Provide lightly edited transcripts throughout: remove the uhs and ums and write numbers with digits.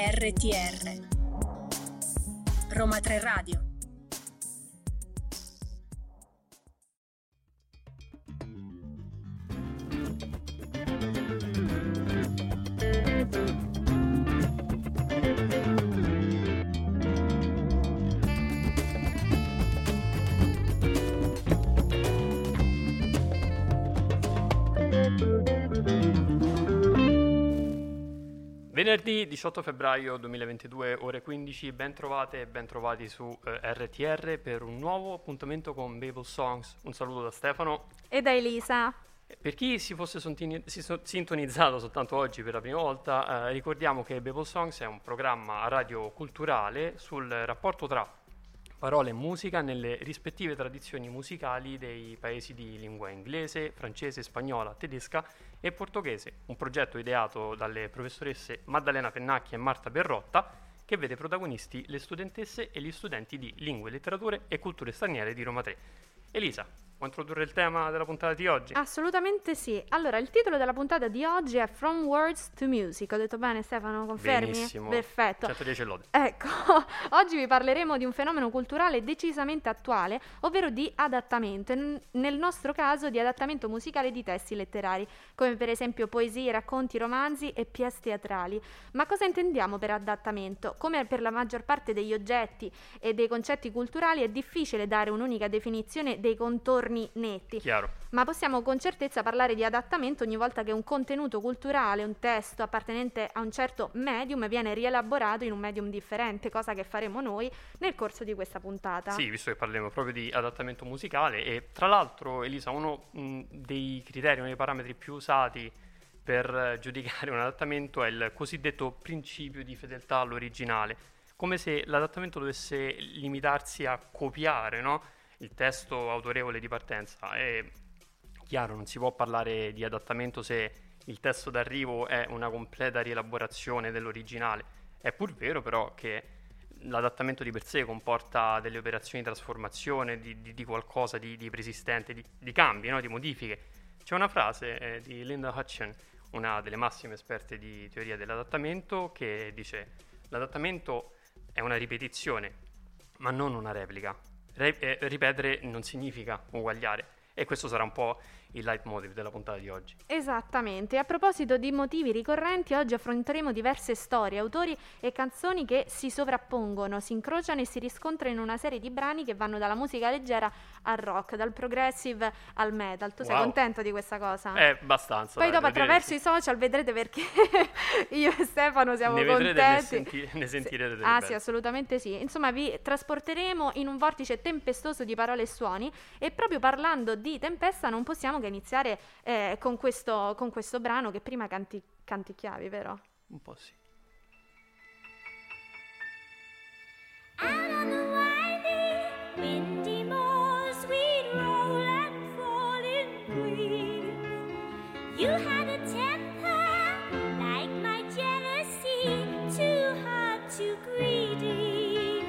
RTR Roma 3 Radio. Venerdì 18 febbraio 2022, ore 15, ben trovate e ben trovati su RTR per un nuovo appuntamento con Babel Songs. Un saluto da Stefano e da Elisa. Per chi si fosse sintonizzato soltanto oggi per la prima volta, ricordiamo che Babel Songs è un programma radioculturale sul rapporto tra parole e musica nelle rispettive tradizioni musicali dei paesi di lingua inglese, francese, spagnola, tedesca e portoghese, un progetto ideato dalle professoresse Maddalena Pennacchi e Marta Berrotta, che vede protagonisti le studentesse e gli studenti di Lingue, Letterature e Culture Straniere di Roma 3. Elisa, vuoi introdurre il tema della puntata di oggi? Assolutamente sì. Allora, il titolo della puntata di oggi è From Words to Music. Ho detto bene, Stefano? Confermi? Benissimo. Perfetto. 110 lode. Ecco, oggi vi parleremo di un fenomeno culturale decisamente attuale, ovvero di adattamento. Nel nostro caso di adattamento musicale di testi letterari, come per esempio poesie, racconti, romanzi e pièce teatrali. Ma cosa intendiamo per adattamento? Come per la maggior parte degli oggetti e dei concetti culturali, è difficile dare un'unica definizione dei contorni netti. Chiaro. Ma possiamo con certezza parlare di adattamento ogni volta che un contenuto culturale, un testo appartenente a un certo medium viene rielaborato in un medium differente, cosa che faremo noi nel corso di questa puntata. Sì, visto che parliamo proprio di adattamento musicale, e tra l'altro, Elisa, uno dei criteri, uno dei parametri più usati per giudicare un adattamento è il cosiddetto principio di fedeltà all'originale, come se l'adattamento dovesse limitarsi a copiare, no? Il testo autorevole di partenza. È chiaro, non si può parlare di adattamento se il testo d'arrivo è una completa rielaborazione dell'originale. È pur vero però che l'adattamento di per sé comporta delle operazioni di trasformazione, di qualcosa di preesistente, di cambi, no? Di modifiche. C'è una frase di Linda Hutchin, una delle massime esperte di teoria dell'adattamento, che dice: l'adattamento è una ripetizione, ma non una replica. Ripetere non significa uguagliare, e questo sarà un po' il leitmotiv della puntata di oggi. Esattamente. A proposito di motivi ricorrenti, oggi affronteremo diverse storie, autori e canzoni che si sovrappongono, si incrociano e si riscontrano in una serie di brani che vanno dalla musica leggera al rock, dal progressive al metal. Tu sei contento di questa cosa? Abbastanza. Poi dopo attraverso i social vedrete perché io e Stefano siamo contenti. Ne sentirete delle belle. Sì, assolutamente sì. Insomma, vi trasporteremo in un vortice tempestoso di parole e suoni, e proprio parlando di tempesta non possiamo che iniziare con questo brano che prima canticchiavi, vero? Un po' sì. Out on the windy, windy moors we roll and fall in breeze. You had a temper like my jealousy, too hard, too greedy.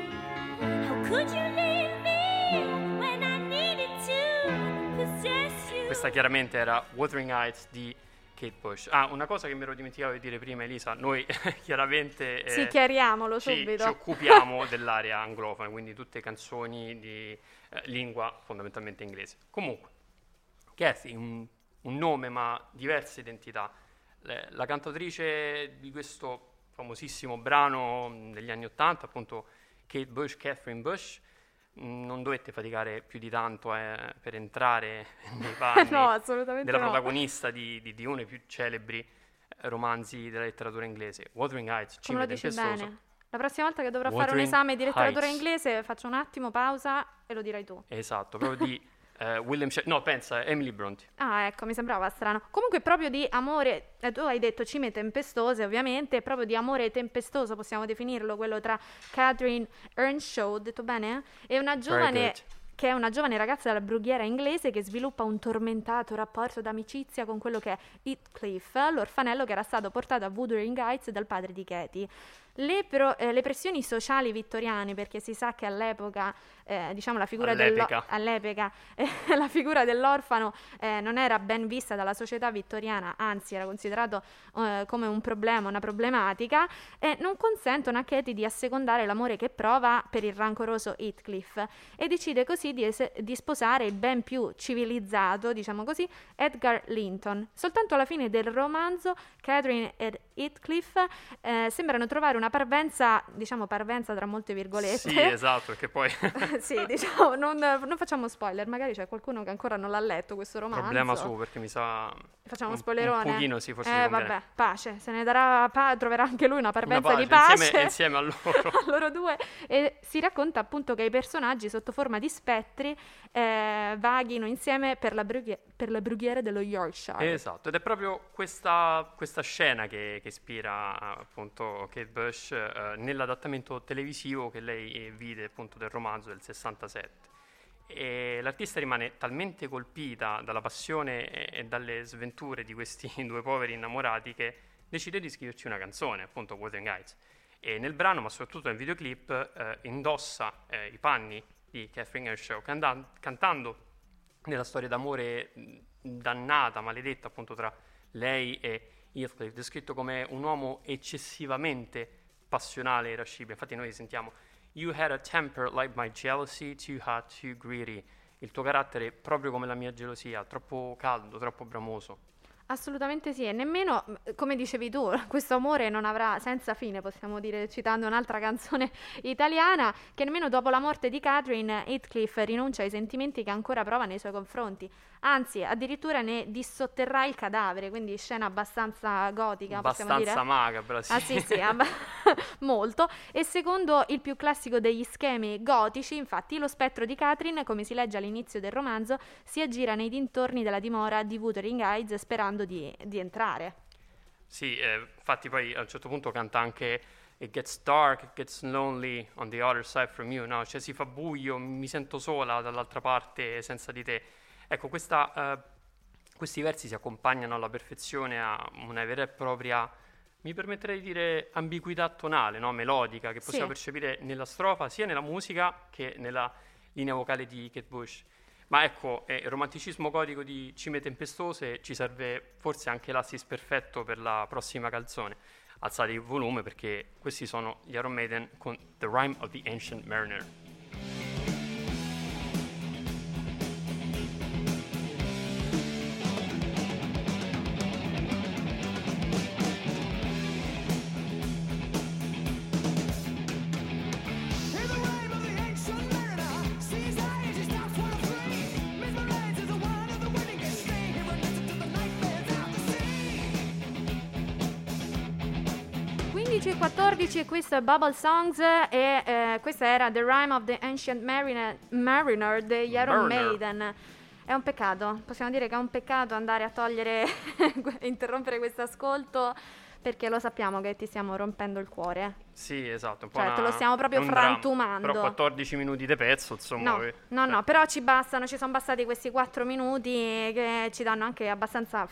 How could you leave me when I needed to possess you? Questa chiaramente era Wuthering Heights di Kate Bush. Una cosa che mi ero dimenticato di dire prima, Elisa: noi chiaramente sì, chiariamolo subito, ci occupiamo dell'area anglofona, quindi tutte canzoni di lingua fondamentalmente inglese. Comunque, Cathy, un nome ma diverse identità. La cantatrice di questo famosissimo brano degli anni '80, appunto Kate Bush, Catherine Bush. Non dovette faticare più di tanto per entrare nei panni della protagonista di uno dei più celebri romanzi della letteratura inglese, Wuthering Heights. Come lo dice bene. La prossima volta che dovrò fare un esame di letteratura inglese faccio un attimo pausa e lo dirai tu. Esatto, proprio di William Emily Brontë. Ah, ecco, mi sembrava strano. Comunque proprio di amore, tu hai detto cime tempestose, ovviamente, proprio di amore tempestoso possiamo definirlo, quello tra Catherine Earnshaw, ho detto bene? E una giovane che è una giovane ragazza della brughiera inglese che sviluppa un tormentato rapporto d'amicizia con quello che è Heathcliff, l'orfanello che era stato portato a Wuthering Heights dal padre di Katie. Le pressioni sociali vittoriane, perché si sa che all'epoca diciamo la figura la figura dell'orfano non era ben vista dalla società vittoriana, anzi era considerato come un problema, una problematica, e non consentono a Katie di assecondare l'amore che prova per il rancoroso Heathcliff, e decide così di sposare il ben più civilizzato, diciamo così, Edgar Linton. Soltanto alla fine del romanzo Catherine ed Heathcliff sembrano trovare una parvenza, diciamo parvenza tra molte virgolette. Sì, esatto, perché poi... sì, diciamo, non facciamo spoiler, magari c'è qualcuno che ancora non l'ha letto questo romanzo. Problema suo, perché mi sa... Facciamo spoilerone? Un pochino, sì, forse vabbè, pace, se ne darà, troverà anche lui una parvenza di pace. Insieme a loro. A loro due. E si racconta appunto che i personaggi sotto forma di spettri vaghino insieme per le brughiere dello Yorkshire. Esatto, ed è proprio questa scena che ispira appunto Kate Bush nell'adattamento televisivo che lei vide appunto del romanzo del 67. E l'artista rimane talmente colpita dalla passione e dalle sventure di questi due poveri innamorati che decide di scriverci una canzone, appunto Wuthering Heights. E nel brano, ma soprattutto nel videoclip, indossa i panni di Catherine Earnshaw cantando nella storia d'amore dannata, maledetta appunto tra lei e Heathcliff, descritto come un uomo eccessivamente passionale e irascibile. Infatti noi sentiamo "You had a temper like my jealousy, too hot, too greedy". Il tuo carattere è proprio come la mia gelosia, troppo caldo, troppo bramoso. Assolutamente sì, e nemmeno, come dicevi tu, questo amore non avrà senza fine, possiamo dire, citando un'altra canzone italiana, che nemmeno dopo la morte di Catherine, Heathcliff rinuncia ai sentimenti che ancora prova nei suoi confronti, anzi addirittura ne dissotterrà il cadavere, quindi scena abbastanza gotica, possiamo dire. Abbastanza macabra, sì. Ah sì, sì, molto, e secondo il più classico degli schemi gotici, infatti, lo spettro di Catherine, come si legge all'inizio del romanzo, si aggira nei dintorni della dimora di Wuthering Heights, sperando di entrare. Sì, infatti poi a un certo punto canta anche "It gets dark, it gets lonely on the other side from you", no? Cioè si fa buio, mi sento sola dall'altra parte senza di te. Ecco, questi versi si accompagnano alla perfezione a una vera e propria, mi permetterei di dire, ambiguità tonale, no? Melodica, che possiamo percepire nella strofa, sia nella musica che nella linea vocale di Kate Bush. Ma ecco, il romanticismo gotico di Cime Tempestose ci serve forse anche l'assis perfetto per la prossima canzone. Alzate il volume perché questi sono gli Iron Maiden con The Rime of the Ancient Mariner. E questo è Babel Songs e questa era The Rime of the Ancient Mariner degli Iron Maiden. È un peccato, possiamo dire che è un peccato andare a togliere, interrompere questo ascolto, perché lo sappiamo che ti stiamo rompendo il cuore. Sì, esatto, un po', cioè, te lo stiamo proprio frantumando. Però 14 minuti di pezzo, insomma. No, però ci sono bastati questi 4 minuti che ci danno anche abbastanza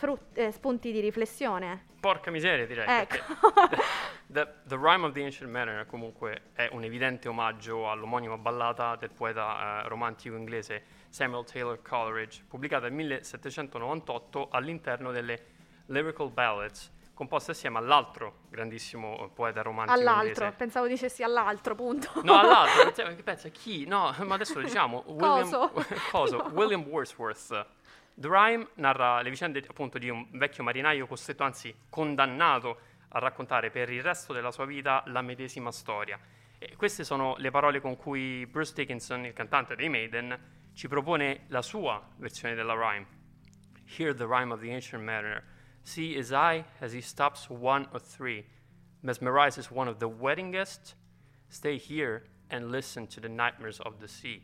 spunti di riflessione. Porca miseria, direi. Ecco. The Rime of the Ancient Mariner comunque è un evidente omaggio all'omonima ballata del poeta romantico inglese Samuel Taylor Coleridge, pubblicata nel 1798 all'interno delle Lyrical Ballads, composta assieme all'altro grandissimo poeta romantico inglese. Pensavo dicessi all'altro, punto. No, all'altro, pensa, chi? No, ma adesso diciamo William Wordsworth. The Rime narra le vicende appunto di un vecchio marinaio costretto, anzi condannato, a raccontare per il resto della sua vita la medesima storia. E queste sono le parole con cui Bruce Dickinson, il cantante dei Maiden, ci propone la sua versione della Rime. "Hear the rime of the ancient mariner. See his eye as he stops one or three, mesmerizes one of the weddingest, stay here and listen to the nightmares of the sea".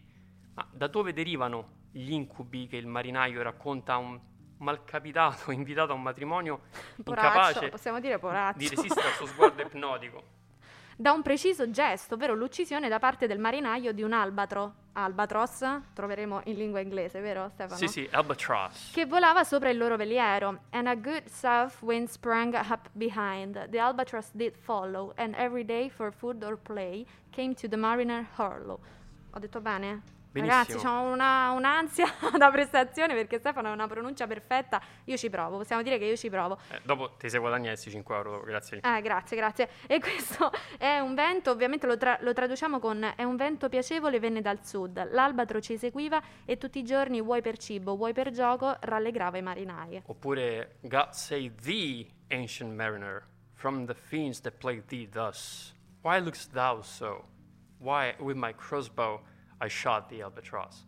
Ma da dove derivano gli incubi che il marinaio racconta a un malcapitato invitato a un matrimonio incapace, possiamo dire, di resistere al suo sguardo ipnotico? Da un preciso gesto, ovvero l'uccisione da parte del marinaio di un albatros, troveremo in lingua inglese, vero Stefano? Sì, albatross, che volava sopra il loro veliero. "And a good south wind sprang up behind, the albatross did follow, and every day for food or play came to the mariner hollow". Ho detto bene? Benissimo. Ragazzi, ho un'ansia da prestazione perché Stefano ha una pronuncia perfetta. Io ci provo, possiamo dire che io ci provo. Dopo ti sei guadagnati €5, grazie. Grazie. E questo è un vento, ovviamente lo traduciamo con è un vento piacevole venne dal sud, l'albatro ci seguiva e tutti i giorni vuoi per cibo, vuoi per gioco, rallegrava i marinai. Oppure God save thee, ancient mariner, from the fiends that plague thee thus. Why look'st thou so? Why with my crossbow I shot the albatross.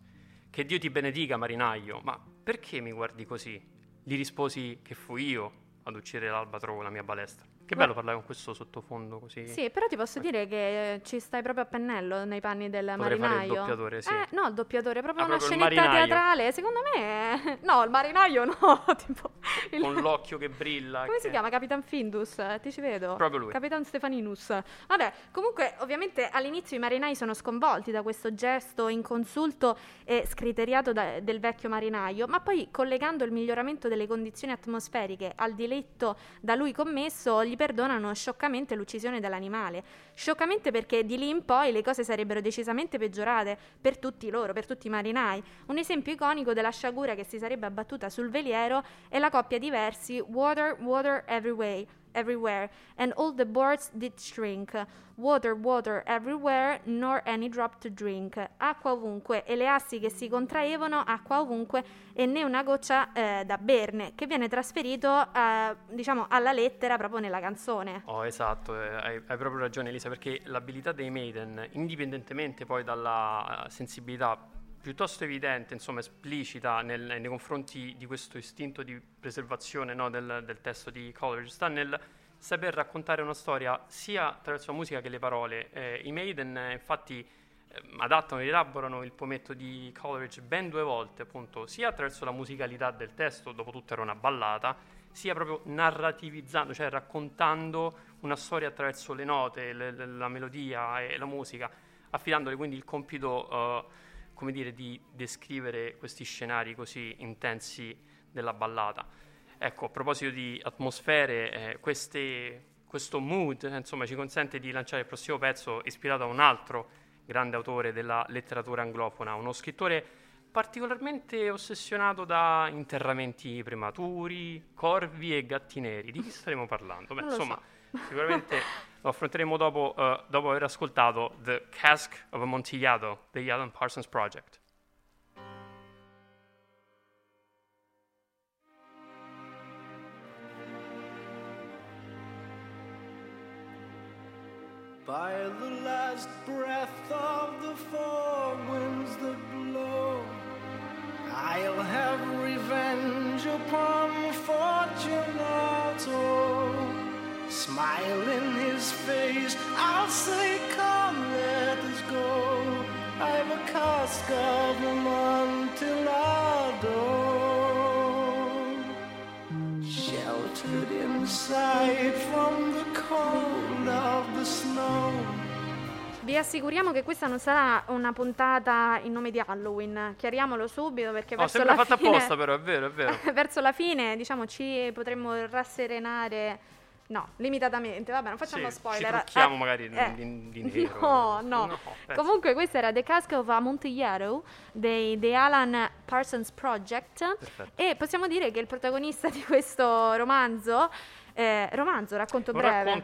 Che Dio ti benedica, marinaio, ma perché mi guardi così? Gli risposi che fui io ad uccidere l'albatro con la mia balestra. Che bello parlare con questo sottofondo così. Sì, però ti posso dire che ci stai proprio a pennello nei panni del potrei marinaio. Fare il doppiatore, sì. No, il doppiatore, proprio una proprio scenetta teatrale. Secondo me, no, il marinaio no. Tipo il... Con l'occhio che brilla. Come si chiama? Capitan Findus? Ti ci vedo. Proprio lui. Capitan Stefaninus. Vabbè, comunque, ovviamente all'inizio i marinai sono sconvolti da questo gesto inconsulto e scriteriato del vecchio marinaio, ma poi collegando il miglioramento delle condizioni atmosferiche al diletto da lui commesso, gli perdonano scioccamente l'uccisione dell'animale. Scioccamente perché di lì in poi le cose sarebbero decisamente peggiorate per tutti loro, per tutti i marinai. Un esempio iconico della sciagura che si sarebbe abbattuta sul veliero è la coppia di versi Water, water everywhere, and all the boards did shrink. Water, water everywhere, nor any drop to drink. Acqua ovunque, e le assi che si contraevano, acqua ovunque, e né una goccia da berne, che viene trasferito, diciamo, alla lettera proprio nella canzone. Oh, esatto, hai proprio ragione, Elisa, perché l'abilità dei Maiden, indipendentemente poi dalla sensibilità piuttosto evidente, insomma esplicita nei confronti di questo istinto di preservazione, no, del testo di Coleridge, sta nel saper raccontare una storia sia attraverso la musica che le parole. I Maiden infatti adattano e elaborano il poemetto di Coleridge ben 2 volte, appunto, sia attraverso la musicalità del testo, dopo tutto era una ballata, sia proprio narrativizzando, cioè raccontando una storia attraverso le note, la melodia e la musica, affidandole quindi il compito come dire, di descrivere questi scenari così intensi della ballata. Ecco, a proposito di atmosfere, questo mood, insomma, ci consente di lanciare il prossimo pezzo ispirato a un altro grande autore della letteratura anglofona, uno scrittore particolarmente ossessionato da interramenti prematuri, corvi e gatti neri. Di chi staremo parlando? Beh, insomma, so. Sicuramente lo affronteremo dopo aver ascoltato The Cask of Amontillado degli Alan Parsons Project. By the last breath of the four winds that blow, I'll have revenge upon Fortunato. Smile in his face, I'll say, come, let us go. I've a cask of Amontillado, sheltered inside from the cold of the snow. Vi assicuriamo che questa non sarà una puntata in nome di Halloween, chiariamolo subito perché verso la fine... No, sembra fatta apposta però, è vero. Verso la fine, diciamo, ci potremmo rasserenare, no, limitatamente, vabbè, non facciamo spoiler. Ci trucchiamo magari di nero. No. Comunque questa era The Cask of Amontillado dei Alan Parsons Project. Perfetto. E possiamo dire che il protagonista di questo racconto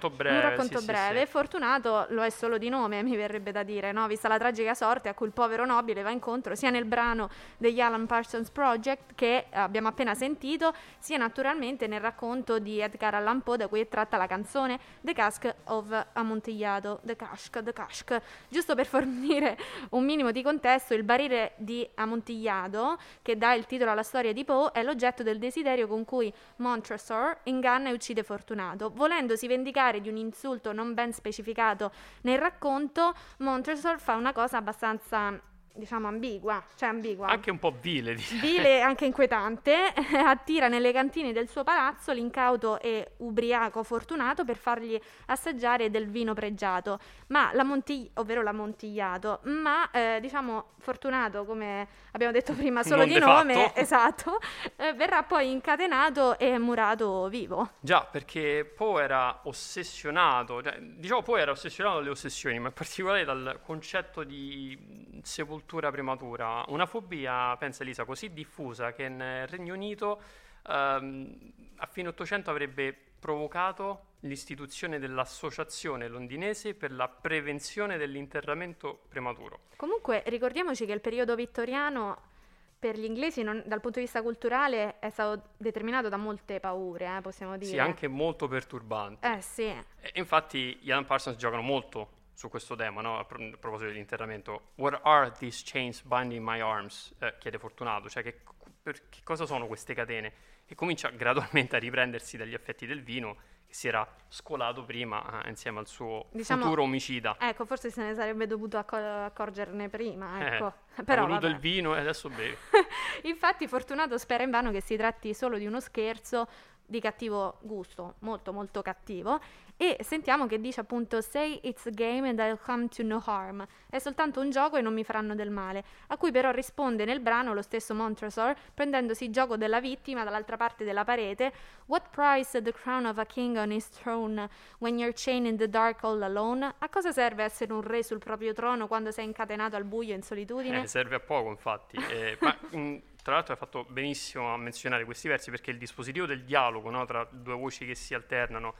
breve. Fortunato lo è solo di nome, mi verrebbe da dire, no? Vista la tragica sorte a cui il povero nobile va incontro sia nel brano degli Alan Parsons Project che abbiamo appena sentito, sia naturalmente nel racconto di Edgar Allan Poe da cui è tratta la canzone The Cask of Amontillado. The Cask. Giusto per fornire un minimo di contesto, il barile di Amontillado, che dà il titolo alla storia di Poe, è l'oggetto del desiderio con cui Montresor inganna e uccide Fortunato. Volendosi vendicare di un insulto non ben specificato nel racconto, Montresor fa una cosa abbastanza diciamo ambigua, cioè ambigua. Anche un po' vile. Vile e anche inquietante, attira nelle cantine del suo palazzo l'incauto e ubriaco Fortunato per fargli assaggiare del vino pregiato, ma ovvero l'ammontigliato, ma diciamo Fortunato, come abbiamo detto prima, solo non di nome, fatto. Esatto, verrà poi incatenato e murato vivo. Già, perché Poe era ossessionato, diciamo Poe era ossessionato dalle ossessioni, ma in particolare dal concetto di sepoltura prematura, una fobia, pensa Elisa, così diffusa che nel Regno Unito a fine '800 avrebbe provocato l'istituzione dell'Associazione Londinese per la Prevenzione dell'Interramento Prematuro. Comunque ricordiamoci che il periodo vittoriano per gli inglesi dal punto di vista culturale è stato determinato da molte paure, possiamo dire. Sì, anche molto perturbante. Sì. E infatti gli Alan Parsons giocano molto su questo tema, no? A proposito dell'interramento, what are these chains binding my arms? Chiede Fortunato, cioè che cosa sono queste catene? E comincia gradualmente a riprendersi dagli effetti del vino che si era scolato prima insieme al suo futuro omicida. Ecco, forse se ne sarebbe dovuto accorgerne prima, ecco. Però ha voluto il vino e adesso beve. Infatti Fortunato spera invano che si tratti solo di uno scherzo di cattivo gusto, molto molto cattivo, e sentiamo che dice appunto say it's a game and I'll come to no harm, è soltanto un gioco e non mi faranno del male, a cui però risponde nel brano lo stesso Montresor prendendosi gioco della vittima dall'altra parte della parete, what price the crown of a king on his throne when you're chained in the dark all alone, a cosa serve essere un re sul proprio trono quando sei incatenato al buio in solitudine? Serve a poco infatti, ma tra l'altro hai fatto benissimo a menzionare questi versi perché il dispositivo del dialogo, no, tra due voci che si alternano,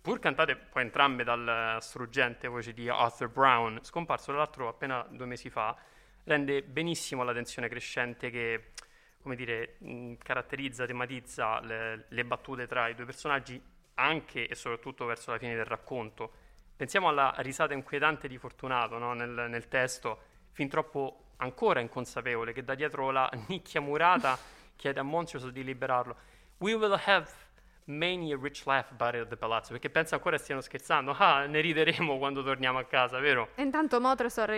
pur cantate poi entrambe dalla struggente voce di Arthur Brown, scomparso tra l'altro appena 2 mesi fa, rende benissimo la tensione crescente che, come dire, caratterizza, tematizza le battute tra i due personaggi anche e soprattutto verso la fine del racconto. Pensiamo alla risata inquietante di Fortunato, no, nel testo, fin troppo ancora inconsapevole, che da dietro la nicchia murata chiede a Montresor di liberarlo. We will have many a rich laugh buried at the palazzo, perché pensa ancora stiano scherzando, ne rideremo quando torniamo a casa, vero? E intanto Montresor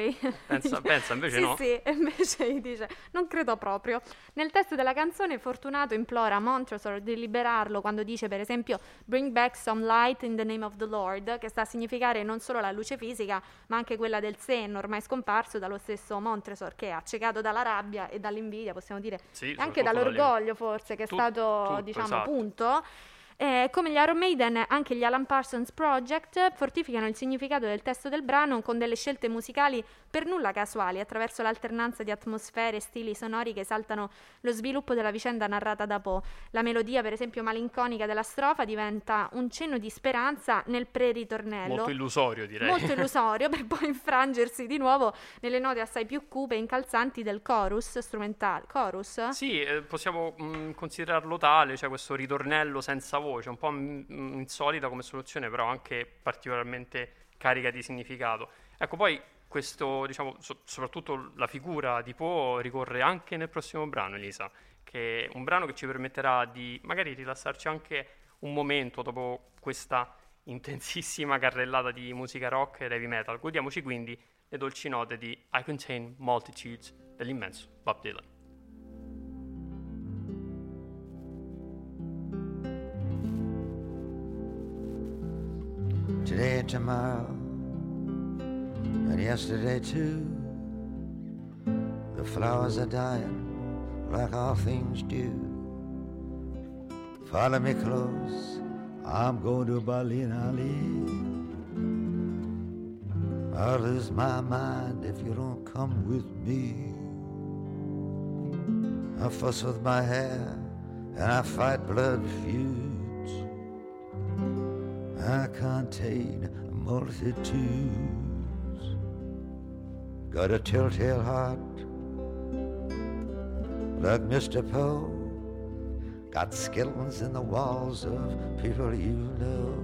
pensa invece sì, no. Sì, invece gli dice, non credo proprio. Nel testo della canzone Fortunato implora Montresor di liberarlo quando dice per esempio bring back some light in the name of the Lord, che sta a significare non solo la luce fisica, ma anche quella del senno, ormai scomparso dallo stesso Montresor, che è accecato dalla rabbia e dall'invidia, possiamo dire, sì, anche dall'orgoglio forse, che è stato, diciamo, esatto. Punto. Come gli Iron Maiden, anche gli Alan Parsons Project fortificano il significato del testo del brano con delle scelte musicali per nulla casuali, attraverso l'alternanza di atmosfere e stili sonori che esaltano lo sviluppo della vicenda narrata da Poe. La melodia, per esempio, malinconica della strofa diventa un cenno di speranza nel pre-ritornello. Molto illusorio, direi. Molto illusorio, per poi infrangersi di nuovo nelle note assai più cupe e incalzanti del chorus strumentale. Chorus? Sì, possiamo considerarlo tale, cioè questo ritornello senza voce, un po' insolita come soluzione, però anche particolarmente carica di significato. Ecco, poi questo, diciamo, soprattutto la figura di Poe ricorre anche nel prossimo brano, Elisa, che è un brano che ci permetterà di magari rilassarci anche un momento dopo questa intensissima carrellata di musica rock e heavy metal. Godiamoci quindi le dolci note di I Contain Multitudes dell'immenso Bob Dylan. Today and tomorrow, and yesterday too, the flowers are dying like all things do. Follow me close, I'm going to Berlin, Ali. I'll lose my mind if you don't come with me. I fuss with my hair, and I fight blood feuds. I contain multitudes. Got a telltale heart like Mr. Poe. Got skeletons in the walls of people you know.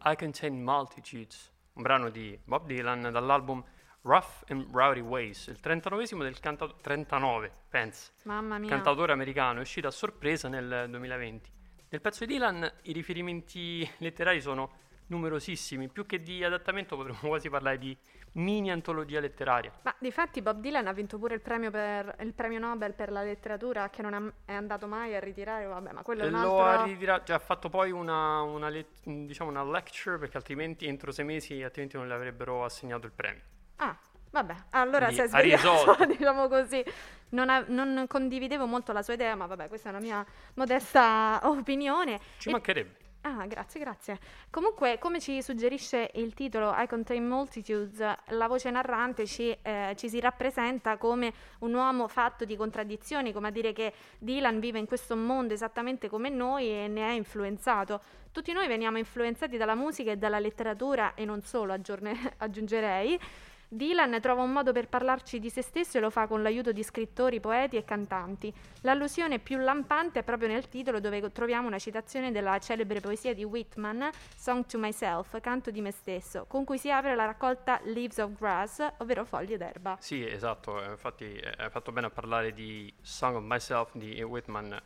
I Contain Multitudes, un brano di Bob Dylan dall'album Rough and Rowdy Ways, il 39esimo del 39, pensa. Mamma mia. Cantautore americano, è uscito a sorpresa nel 2020. Nel pezzo di Dylan i riferimenti letterari sono numerosissimi, più che di adattamento potremmo quasi parlare di mini antologia letteraria. Ma difatti Bob Dylan ha vinto pure il premio Nobel per la letteratura, che non è andato mai a ritirare, vabbè, ma quello è un altro... Lo ha ritirato, cioè, ha fatto poi una lecture, perché altrimenti entro 6 mesi altrimenti non le avrebbero assegnato il premio. Ah, vabbè, allora si è sbagliato, diciamo così. Non condividevo molto la sua idea, ma vabbè, questa è una mia modesta opinione. Ci mancherebbe. Ah, grazie. Comunque, come ci suggerisce il titolo I Contain Multitudes, la voce narrante ci si rappresenta come un uomo fatto di contraddizioni, come a dire che Dylan vive in questo mondo esattamente come noi e ne è influenzato. Tutti noi veniamo influenzati dalla musica e dalla letteratura, e non solo, aggiungerei. Dylan trova un modo per parlarci di se stesso e lo fa con l'aiuto di scrittori, poeti e cantanti. L'allusione più lampante è proprio nel titolo, dove troviamo una citazione della celebre poesia di Whitman, Song to Myself, canto di me stesso, con cui si apre la raccolta Leaves of Grass, ovvero foglie d'erba. Sì, esatto, infatti hai fatto bene a parlare di Song of Myself di Whitman,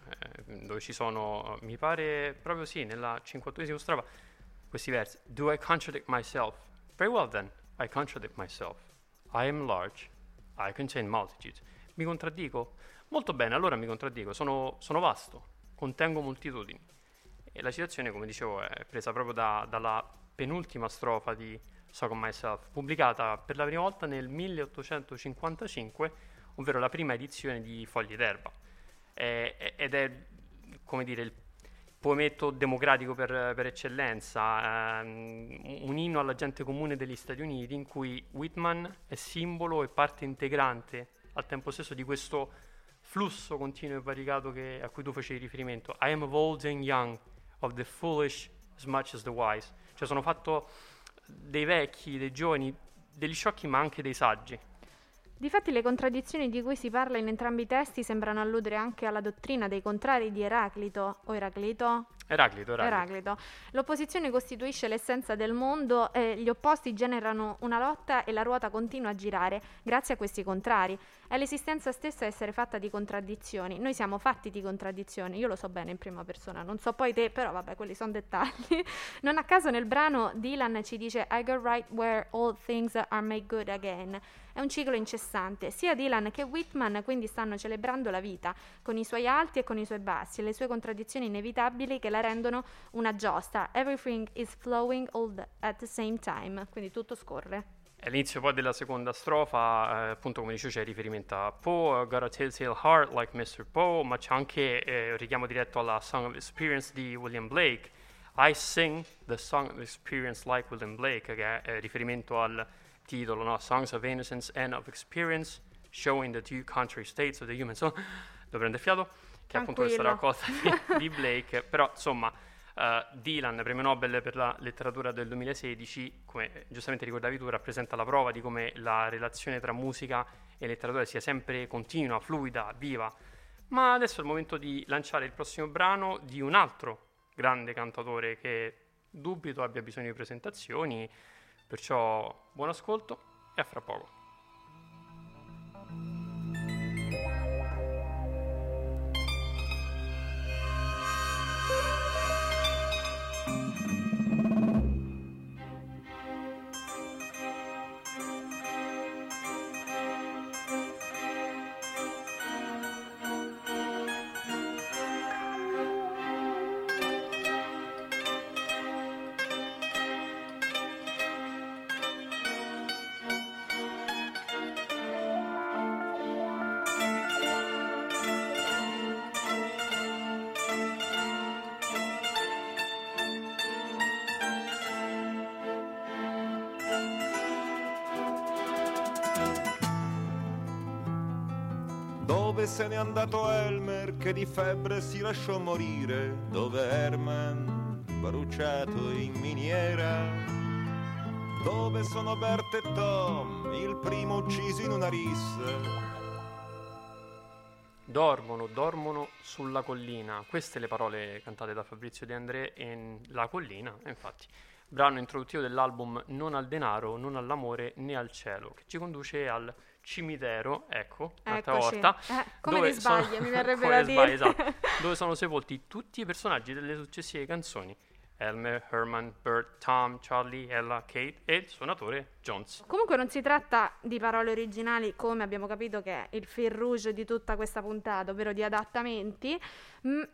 dove ci sono, mi pare proprio sì, nella 58esima strofa, questi versi. Do I contradict myself? Very well then. I contradict myself. I am large. I contain multitudes. Mi contraddico? Molto bene, allora mi contraddico. Sono vasto. Contengo moltitudini. E la citazione, come dicevo, è presa proprio dalla penultima strofa di Song of Myself, pubblicata per la prima volta nel 1855, ovvero la prima edizione di Foglie d'erba. Ed è, come dire, il poemetto democratico per eccellenza, un inno alla gente comune degli Stati Uniti, in cui Whitman è simbolo e parte integrante al tempo stesso di questo flusso continuo e variegato a cui tu facevi riferimento. I am of old and young, of the foolish as much as the wise. Cioè sono fatto dei vecchi, dei giovani, degli sciocchi, ma anche dei saggi. Difatti le contraddizioni di cui si parla in entrambi i testi sembrano alludere anche alla dottrina dei contrari di Eraclito. L'opposizione costituisce l'essenza del mondo, gli opposti generano una lotta e la ruota continua a girare grazie a questi contrari. È l'esistenza stessa essere fatta di contraddizioni. Noi siamo fatti di contraddizioni, io lo so bene in prima persona, non so poi te, però vabbè, quelli sono dettagli. Non a caso nel brano Dylan ci dice I go right where all things are made good again. È un ciclo incessante. Sia Dylan che Whitman quindi stanno celebrando la vita, con i suoi alti e con i suoi bassi, le sue contraddizioni inevitabili che la rendono una giosta. Everything is flowing all at the same time. Quindi tutto scorre. All'inizio poi della seconda strofa, appunto come dicevo, c'è riferimento a Poe, Got a telltale heart like Mr. Poe, ma c'è anche un richiamo diretto alla Song of Experience di William Blake. I sing the Song of Experience like William Blake, che è riferimento al titolo, no? Songs of Innocence and of Experience, showing the two contrary states of the human soul. Devo prendere fiato, che è appunto questa raccolta di Blake. Però insomma, Dylan, premio Nobel per la letteratura del 2016, come giustamente ricordavi tu, rappresenta la prova di come la relazione tra musica e letteratura sia sempre continua, fluida, viva. Ma adesso è il momento di lanciare il prossimo brano di un altro grande cantautore che dubito abbia bisogno di presentazioni. Perciò buon ascolto e a fra poco. Dove se n'è andato Elmer che di febbre si lasciò morire, dove Herman bruciato in miniera, dove sono Bert e Tom, il primo ucciso in una rissa. Dormono sulla collina, queste le parole cantate da Fabrizio De André in La collina, infatti, brano introduttivo dell'album Non al denaro, non all'amore né al cielo, che ci conduce al cimitero, ecco, un'altra volta, come ti sbagli, mi verrebbe da dire, esatto, dove sono sepolti tutti i personaggi delle successive canzoni. Elmer, Herman, Bert, Tom, Charlie, Ella, Kate e il suonatore Jones. Comunque non si tratta di parole originali, come abbiamo capito che è il fil rouge di tutta questa puntata, ovvero di adattamenti,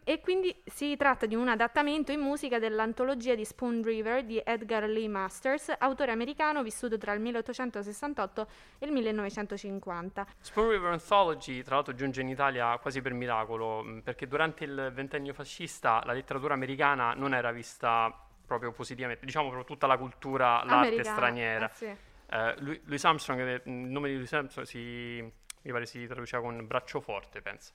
e quindi si tratta di un adattamento in musica dell'antologia di Spoon River di Edgar Lee Masters, autore americano vissuto tra il 1868 e il 1950. Spoon River Anthology tra l'altro giunge in Italia quasi per miracolo, perché durante il ventennio fascista la letteratura americana non era vista proprio positivamente, diciamo, proprio tutta la cultura, l'arte straniera. Sì. Louis Armstrong, il nome di Louis Armstrong mi pare si traduceva con braccio forte, penso.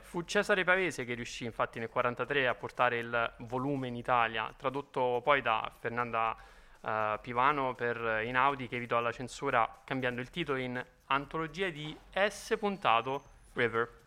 Fu Cesare Pavese che riuscì infatti nel 1943 a portare il volume in Italia, tradotto poi da Fernanda Pivano per Einaudi, che evitò la censura cambiando il titolo in Antologia di S. River,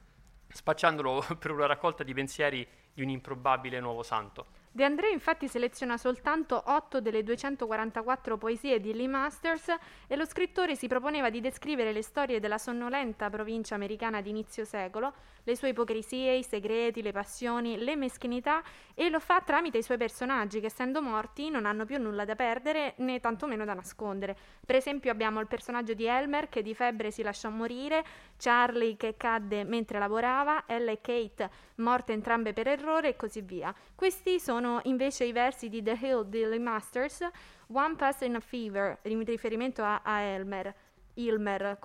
spacciandolo per una raccolta di pensieri di un improbabile nuovo santo. De André infatti seleziona soltanto 8 delle 244 poesie di Lee Masters e lo scrittore si proponeva di descrivere le storie della sonnolenta provincia americana di inizio secolo, le sue ipocrisie, i segreti, le passioni, le meschinità, e lo fa tramite i suoi personaggi che, essendo morti, non hanno più nulla da perdere né tantomeno da nascondere. Per esempio abbiamo il personaggio di Elmer che di febbre si lasciò morire, Charlie che cadde mentre lavorava, Ella e Kate morte entrambe per errore e così via. Questi sono invece i versi di The Hill di Lee Masters, One Pass in a Fever, in riferimento a Elmer. Poi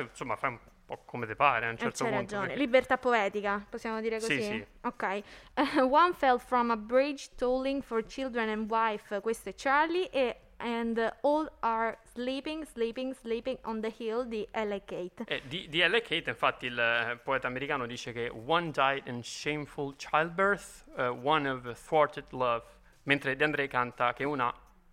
insomma fa un po' come te pare a un certo punto. C'è ragione, perché... libertà poetica, possiamo dire così? Sì. Ok. One Fell from a Bridge Tolling for Children and Wife, questo è Charlie, e And All Are Sleeping on the Hill di L.A. Kate. Di L.A. Kate, infatti, il poeta americano dice che one died in shameful childbirth, one of thwarted love, mentre De André canta che una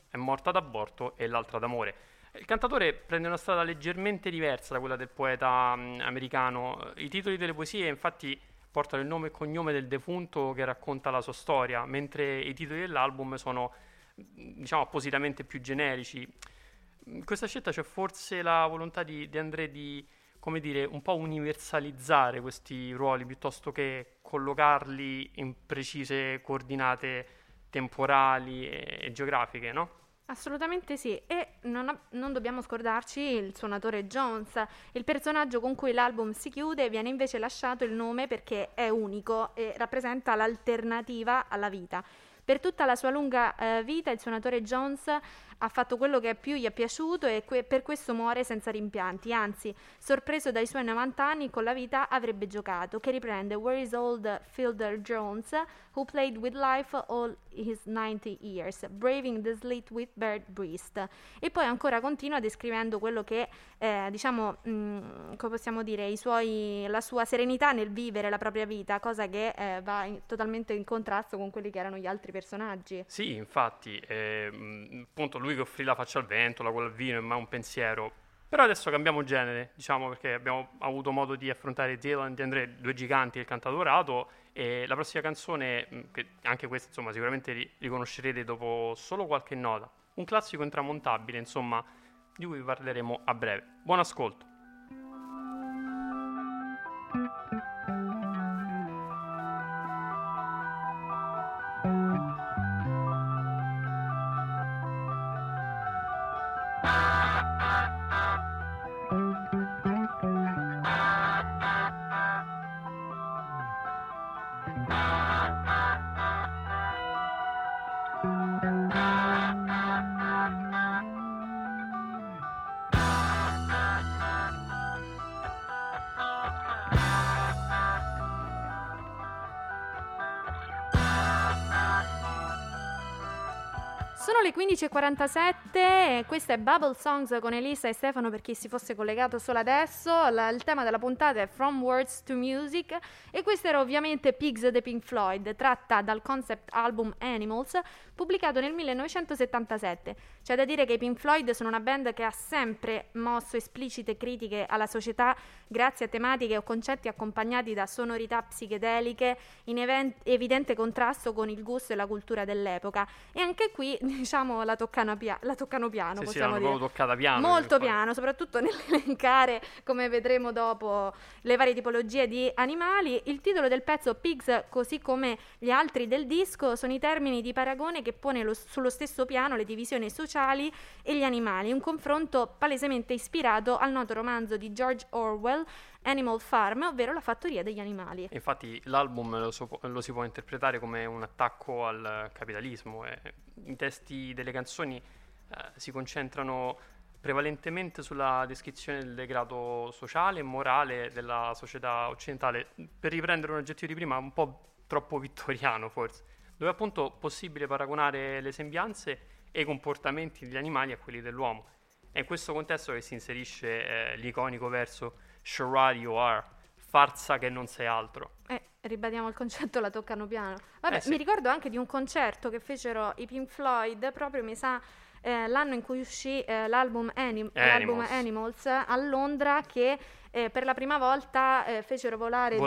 è morta d'aborto e l'altra d'amore. Il cantatore prende una strada leggermente diversa da quella del poeta americano. I titoli delle poesie, infatti, portano il nome e cognome del defunto che racconta la sua storia, mentre i titoli dell'album sono, diciamo, appositamente più generici. In questa scelta c'è forse la volontà di De André di, come dire, un po' universalizzare questi ruoli piuttosto che collocarli in precise coordinate temporali e geografiche, no? Assolutamente sì, e non dobbiamo scordarci il suonatore Jones, il personaggio con cui l'album si chiude. Viene invece lasciato il nome perché è unico e rappresenta l'alternativa alla vita. Per tutta la sua lunga vita il suonatore Jones ha fatto quello che più gli è piaciuto e per questo muore senza rimpianti, anzi, sorpreso dai suoi 90 anni con La vita avrebbe giocato, che riprende Where is Old Fielder Jones, who played with life all his 90 years, braving the sleet with bare breast. E poi ancora continua descrivendo quello che, come possiamo dire, la sua serenità nel vivere la propria vita, cosa che va totalmente in contrasto con quelli che erano gli altri personaggi. Sì, infatti, appunto lui che offrì la faccia al vento, la colla al vino, è mai un pensiero. Però adesso cambiamo genere, diciamo, perché abbiamo avuto modo di affrontare Dylan e De André, due giganti del cantautorato, e la prossima canzone, che anche questa insomma sicuramente riconoscerete dopo solo qualche nota, un classico intramontabile, insomma, di cui parleremo a breve. Buon ascolto. Sono le 15.47, questa è Babel Songs con Elisa e Stefano, per chi si fosse collegato solo adesso. Il tema della puntata è From Words to Music e questo era ovviamente Pigs dei Pink Floyd, tratta dal concept album Animals, pubblicato nel 1977. C'è da dire che i Pink Floyd sono una band che ha sempre mosso esplicite critiche alla società grazie a tematiche o concetti accompagnati da sonorità psichedeliche in evidente contrasto con il gusto e la cultura dell'epoca. E anche qui diciamo la toccano piano, sì, possiamo dire. Toccata piano, molto piano, soprattutto nell'elencare, come vedremo dopo, le varie tipologie di animali. Il titolo del pezzo Pigs, così come gli altri del disco, sono i termini di paragone che pone sullo stesso piano le divisioni sociali e gli animali, un confronto palesemente ispirato al noto romanzo di George Orwell, Animal Farm, ovvero la fattoria degli animali. Infatti l'album lo si può interpretare come un attacco al capitalismo. I testi delle canzoni si concentrano prevalentemente sulla descrizione del degrado sociale e morale della società occidentale, per riprendere un aggettivo di prima un po' troppo vittoriano forse, dove appunto è possibile paragonare le sembianze e i comportamenti degli animali a quelli dell'uomo. È in questo contesto che si inserisce l'iconico verso "Charade you are", farsa che non sei altro. Ribadiamo il concetto, la toccano piano. Vabbè, sì. Mi ricordo anche di un concerto che fecero i Pink Floyd, proprio mi sa l'anno in cui uscì l'album Animals a Londra, che per la prima volta fecero volare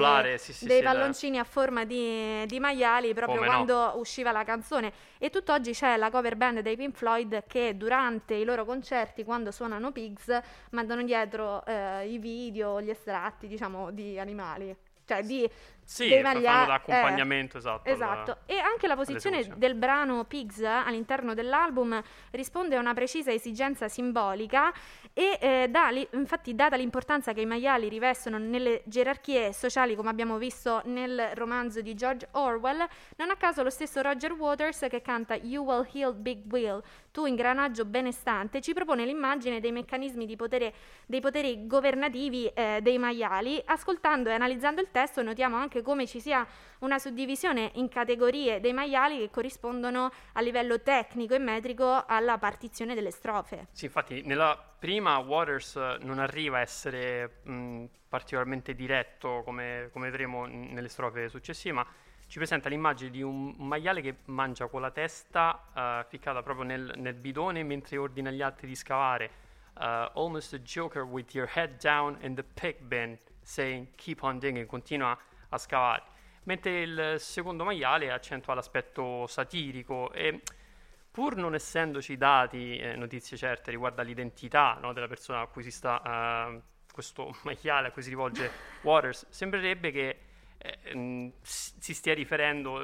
dei palloncini a forma di maiali, proprio usciva la canzone. E tutt'oggi c'è la cover band dei Pink Floyd che durante i loro concerti, quando suonano Pigs, mandano dietro i video, gli estratti, diciamo, di animali. Cioè dei fanno d'accompagnamento, esatto. E anche la posizione del brano Pigs all'interno dell'album risponde a una precisa esigenza simbolica e infatti, data l'importanza che i maiali rivestono nelle gerarchie sociali, come abbiamo visto nel romanzo di George Orwell, non a caso lo stesso Roger Waters, che canta "You will heal big wheel", tu ingranaggio benestante, ci propone l'immagine dei meccanismi di potere, dei poteri governativi dei maiali. Ascoltando e analizzando il testo notiamo anche come ci sia una suddivisione in categorie dei maiali che corrispondono a livello tecnico e metrico alla partizione delle strofe. Sì, infatti nella prima Waters non arriva a essere particolarmente diretto, come vedremo nelle strofe successive, ma ci presenta l'immagine di un maiale che mangia con la testa ficcata proprio nel bidone mentre ordina agli altri di scavare. "Almost a joker with your head down in the pig bin, saying keep on digging", continua a scavare, mentre il secondo maiale accentua l'aspetto satirico e, pur non essendoci dati notizie certe riguardo all'identità della persona a cui si sta questo maiale a cui si rivolge Waters, sembrerebbe che lui si stia riferendo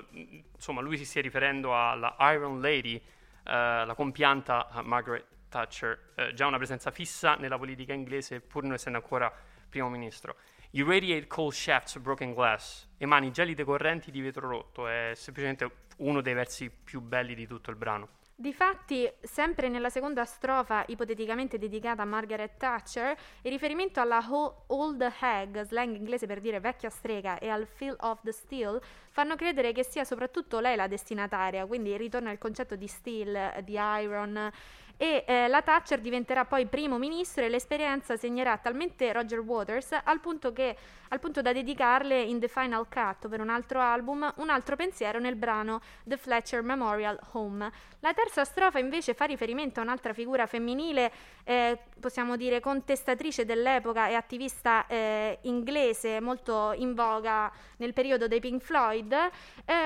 alla Iron Lady, la compianta Margaret Thatcher, già una presenza fissa nella politica inglese pur non essendo ancora primo ministro. "You radiate cold shafts of broken glass", emani gelide correnti di vetro rotto, è semplicemente uno dei versi più belli di tutto il brano. Difatti, sempre nella seconda strofa, ipoteticamente dedicata a Margaret Thatcher, il riferimento alla old hag, slang inglese per dire vecchia strega, e al feel of the steel fanno credere che sia soprattutto lei la destinataria, quindi ritorna il concetto di steel, di iron. E la Thatcher diventerà poi primo ministro e l'esperienza segnerà talmente Roger Waters al punto da dedicarle in The Final Cut, ovvero un altro album, un altro pensiero nel brano The Fletcher Memorial Home. La terza strofa invece fa riferimento a un'altra figura femminile, possiamo dire contestatrice dell'epoca e attivista inglese molto in voga nel periodo dei Pink Floyd,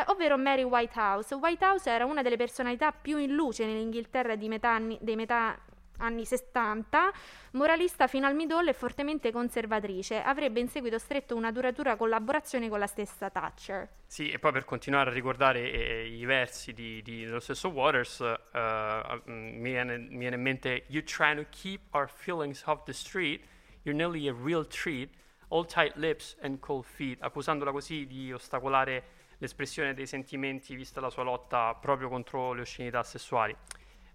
ovvero Mary Whitehouse. Whitehouse era una delle personalità più in luce nell'Inghilterra di metà anni 70, moralista fino al midollo e fortemente conservatrice. Avrebbe in seguito stretto una duratura collaborazione con la stessa Thatcher. Sì, e poi per continuare a ricordare i versi dello stesso Waters, mi viene in mente "You try to keep our feelings off the street, you're nearly a real treat, all tight lips and cold feet", accusandola così di ostacolare l'espressione dei sentimenti vista la sua lotta proprio contro le oscenità sessuali.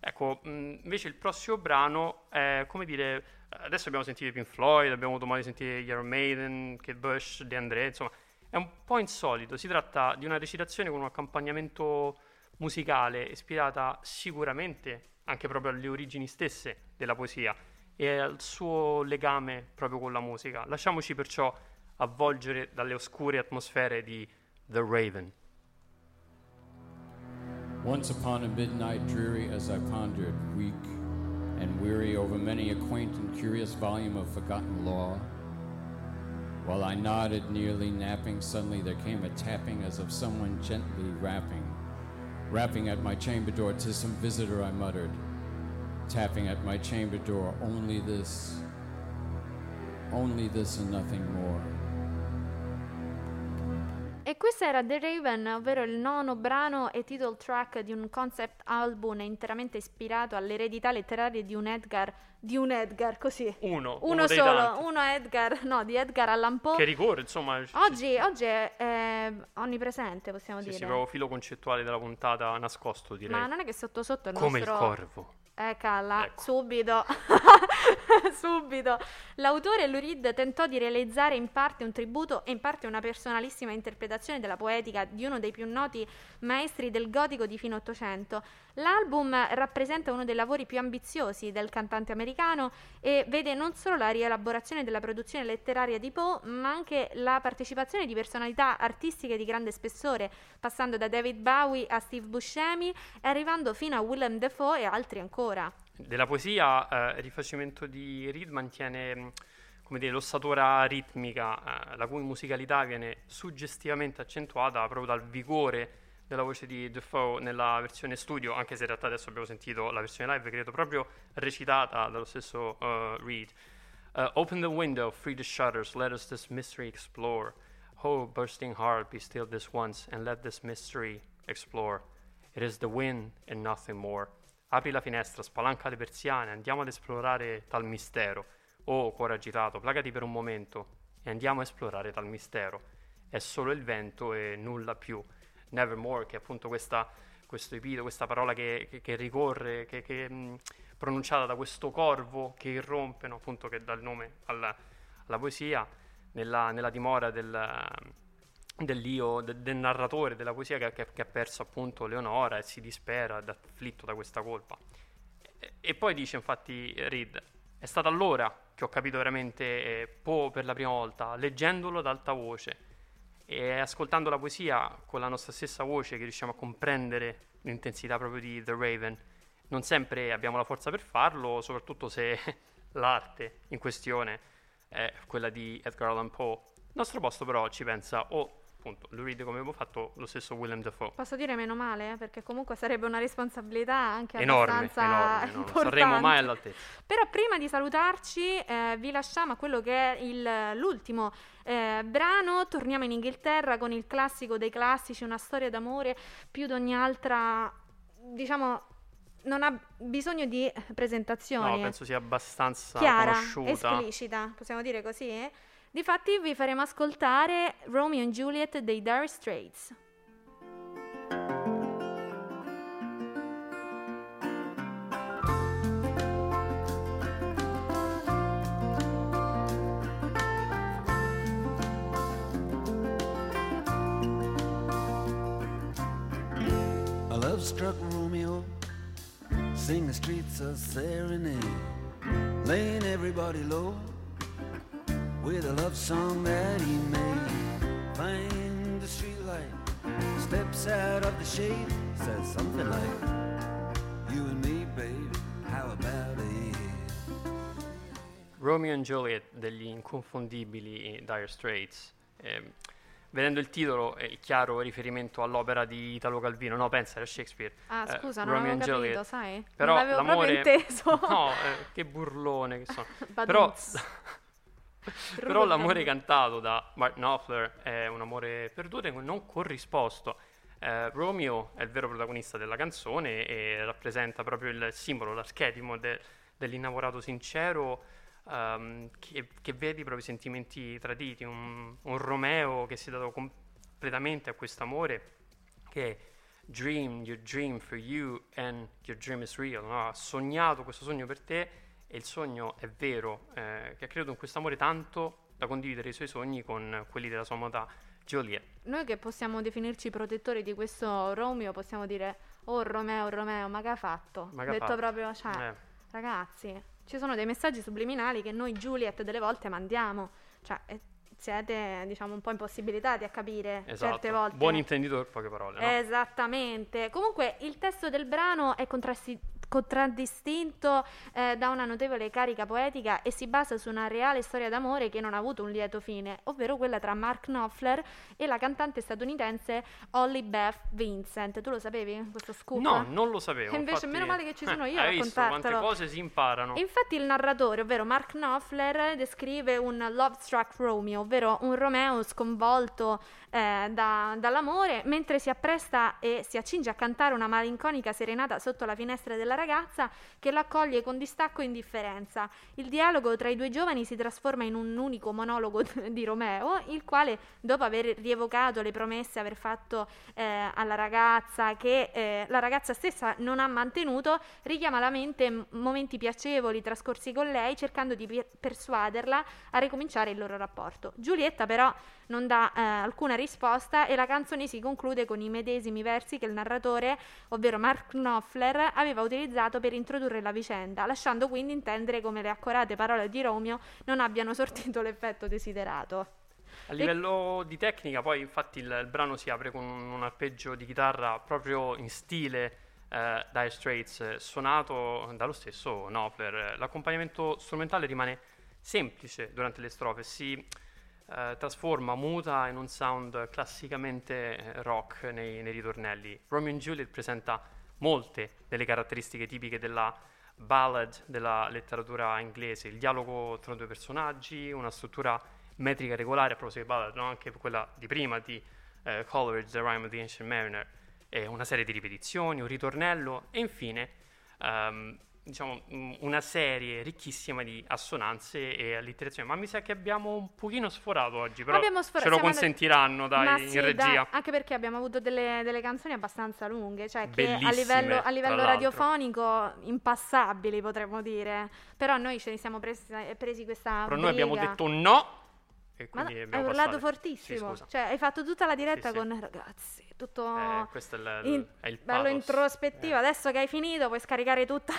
Ecco, invece il prossimo brano è, come dire, adesso abbiamo sentito i Pink Floyd, abbiamo avuto modo di sentire gli Iron Maiden, Kate Bush, De André, insomma, è un po' insolito. Si tratta di una recitazione con un accompagnamento musicale ispirata sicuramente anche proprio alle origini stesse della poesia e al suo legame proprio con la musica. Lasciamoci perciò avvolgere dalle oscure atmosfere di The Raven. Once upon a midnight dreary, as I pondered, weak and weary, over many a quaint and curious volume of forgotten law, while I nodded, nearly napping, suddenly there came a tapping as of someone gently rapping Rapping at my chamber door to some visitor, I muttered. Tapping at my chamber door, only this and nothing more. E questo era The Raven, ovvero il nono brano e title track di un concept album interamente ispirato all'eredità letteraria di un Edgar, così. Uno solo, uno Edgar, no, di Edgar Allan Poe. Che ricorre, insomma. Oggi è onnipresente, possiamo dire. Sì, proprio filo concettuale della puntata nascosto, direi. Ma non è che sotto il come nostro... Come il corvo. Calla, ecco. Subito. L'autore Lou Reed tentò di realizzare in parte un tributo e in parte una personalissima interpretazione della poetica di uno dei più noti maestri del gotico di fine Ottocento. L'album rappresenta uno dei lavori più ambiziosi del cantante americano e vede non solo la rielaborazione della produzione letteraria di Poe, ma anche la partecipazione di personalità artistiche di grande spessore, passando da David Bowie a Steve Buscemi e arrivando fino a Willem Dafoe e altri ancora. Della poesia, il rifacimento di Reed mantiene, come dire, l'ossatura ritmica, la cui musicalità viene suggestivamente accentuata proprio dal vigore della voce di Dafoe nella versione studio, anche se in realtà adesso abbiamo sentito la versione live, credo proprio recitata dallo stesso Reed. Open the window, free the shutters, let us this mystery explore. Oh, bursting heart, be still this once, and let this mystery explore. It is the wind and nothing more. Apri la finestra, spalanca le persiane, andiamo ad esplorare tal mistero. Oh, cuore agitato, placati per un momento, e andiamo a esplorare tal mistero. È solo il vento e nulla più. Nevermore, che è appunto questo epiteto, questa parola che ricorre, che pronunciata da questo corvo che irrompe, no? Appunto, che dà il nome alla poesia, nella dimora dell'io, del narratore della poesia che ha perso appunto Leonora e si dispera ed afflitto da questa colpa. E poi dice infatti Reed: è stato allora che ho capito veramente Poe per la prima volta, leggendolo ad alta voce. E ascoltando la poesia con la nostra stessa voce che riusciamo a comprendere l'intensità proprio di The Raven. Non sempre abbiamo la forza per farlo, soprattutto se l'arte in questione è quella di Edgar Allan Poe. Il nostro posto però ci pensa appunto Lou Reed, come avevo fatto lo stesso Willem Dafoe. Posso dire meno male, perché comunque sarebbe una responsabilità anche abbastanza enorme, importante. Non saremo mai all'altezza. Però prima di salutarci vi lasciamo a quello che è l'ultimo brano. Torniamo in Inghilterra con il classico dei classici, una storia d'amore più di ogni altra, diciamo, non ha bisogno di presentazioni. No, penso sia abbastanza chiara, conosciuta, esplicita, possiamo dire così. Difatti vi faremo ascoltare Romeo and Juliet dei Dire Straits. Struck Romeo, sing the streets a serenade, laying everybody low with a love song that he made. Find the streetlight, steps out of the shade, says something like, you and me, babe, how about it? Romeo and Juliet degli inconfondibili Dire Straits. Vedendo il titolo è chiaro riferimento all'opera di Italo Calvino, no? Pensa, era Shakespeare. Scusa, non avevo capito, Juliet. Sai? Però non l'avevo l'amore... proprio inteso. No, che burlone che sono. Però l'amore cantato da Mark Knopfler è un amore perduto e non corrisposto. Romeo è il vero protagonista della canzone e rappresenta proprio il simbolo, l'archetipo dell'innamorato sincero. Che vede i propri sentimenti traditi, un Romeo che si è dato completamente a quest'amore, che dream, your dream for you and your dream is real, no? Ha sognato questo sogno per te e il sogno è vero, che ha creduto in quest'amore tanto da condividere i suoi sogni con quelli della sua amata Juliet. Noi che possiamo definirci protettori di questo Romeo possiamo dire: oh Romeo, ma che ha fatto? Detto proprio, cioè, ragazzi... Ci sono dei messaggi subliminali che noi Juliet delle volte mandiamo, cioè siete, diciamo, un po' impossibilitati a capire, esatto, certe volte. Buon intenditore, poche parole, no? Esattamente. Comunque il testo del brano è contraddistinto da una notevole carica poetica e si basa su una reale storia d'amore che non ha avuto un lieto fine, ovvero quella tra Mark Knopfler e la cantante statunitense Holly Beth Vincent. Tu lo sapevi questo scoop? No, non lo sapevo. E invece meno male che ci sono io a raccontartelo. Hai visto quante cose si imparano. E infatti il narratore, ovvero Mark Knopfler, descrive un love-struck Romeo, ovvero un Romeo sconvolto dall'amore, mentre si appresta e si accinge a cantare una malinconica serenata sotto la finestra della ragazza che l'accoglie con distacco e indifferenza. Il dialogo tra i due giovani si trasforma in un unico monologo di Romeo, il quale, dopo aver rievocato le promesse aver fatto alla ragazza che la ragazza stessa non ha mantenuto, richiama alla mente momenti piacevoli trascorsi con lei, cercando di persuaderla a ricominciare il loro rapporto. Giulietta però non dà alcuna risposta e la canzone si conclude con i medesimi versi che il narratore, ovvero Mark Knopfler, aveva utilizzato per introdurre la vicenda, lasciando quindi intendere come le accorate parole di Romeo non abbiano sortito l'effetto desiderato. A livello di tecnica, poi infatti il brano si apre con un arpeggio di chitarra proprio in stile Dire Straits, suonato dallo stesso Knopfler. L'accompagnamento strumentale rimane semplice durante le strofe, si trasforma, muta in un sound classicamente rock nei ritornelli. Romeo and Juliet presenta molte delle caratteristiche tipiche della ballad della letteratura inglese: il dialogo tra due personaggi, una struttura metrica regolare, a proposito di ballad, no? Anche quella di prima di Coleridge, The Rime of the Ancient Mariner, e una serie di ripetizioni, un ritornello e infine una serie ricchissima di assonanze e allitterazioni. Ma mi sa che abbiamo un pochino sforato oggi, però ce lo consentiranno in regia. Anche perché abbiamo avuto delle canzoni abbastanza lunghe, cioè che a livello radiofonico impassabili, potremmo dire. Però noi ce ne siamo presi questa briga. Noi abbiamo detto no. Hai urlato fortissimo, sì, cioè hai fatto tutta la diretta con ragazzi, tutto questo è il bello introspettivo. Adesso che hai finito puoi scaricare tutta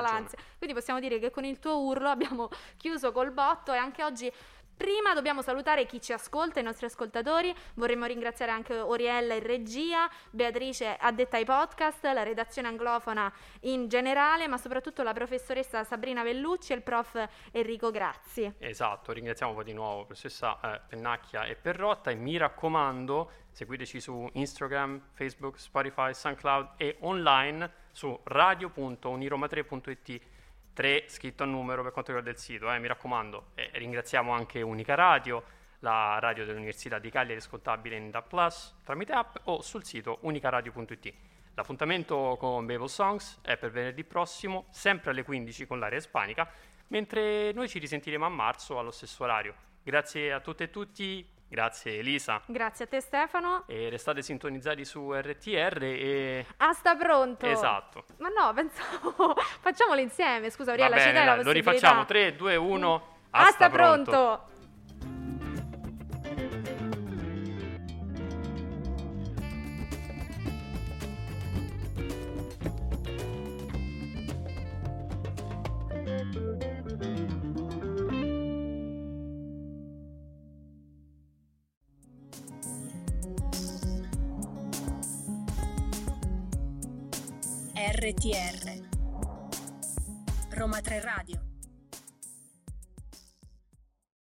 l'ansia, quindi possiamo dire che con il tuo urlo abbiamo chiuso col botto. E anche oggi prima dobbiamo salutare chi ci ascolta, i nostri ascoltatori. Vorremmo ringraziare anche Oriella in regia, Beatrice addetta ai podcast, la redazione anglofona in generale, ma soprattutto la professoressa Sabrina Vellucci e il prof Enrico Grazzi. Esatto, ringraziamo poi di nuovo la professoressa Pennacchia e Perrotta, e mi raccomando seguiteci su Instagram, Facebook, Spotify, SoundCloud e online su radio.uniroma3.it. 3 scritto a numero per quanto riguarda il sito, mi raccomando. Ringraziamo anche Unicaradio, la radio dell'Università di Cagliari, ascoltabile in DAB+ tramite app o sul sito unicaradio.it. L'appuntamento con Babel Songs è per venerdì prossimo, sempre alle 15 con l'area ispanica, mentre noi ci risentiremo a marzo allo stesso orario. Grazie a tutte e tutti, grazie Elisa. Grazie a te Stefano. E restate sintonizzati su RTR e... Ah, sta pronto. Esatto. Ma no, pensavo... Facciamolo insieme, scusa Oriella, ci dai la possibilità. Lo rifacciamo, 3, 2, 1, ah, sta pronto. RTR Roma 3 Radio.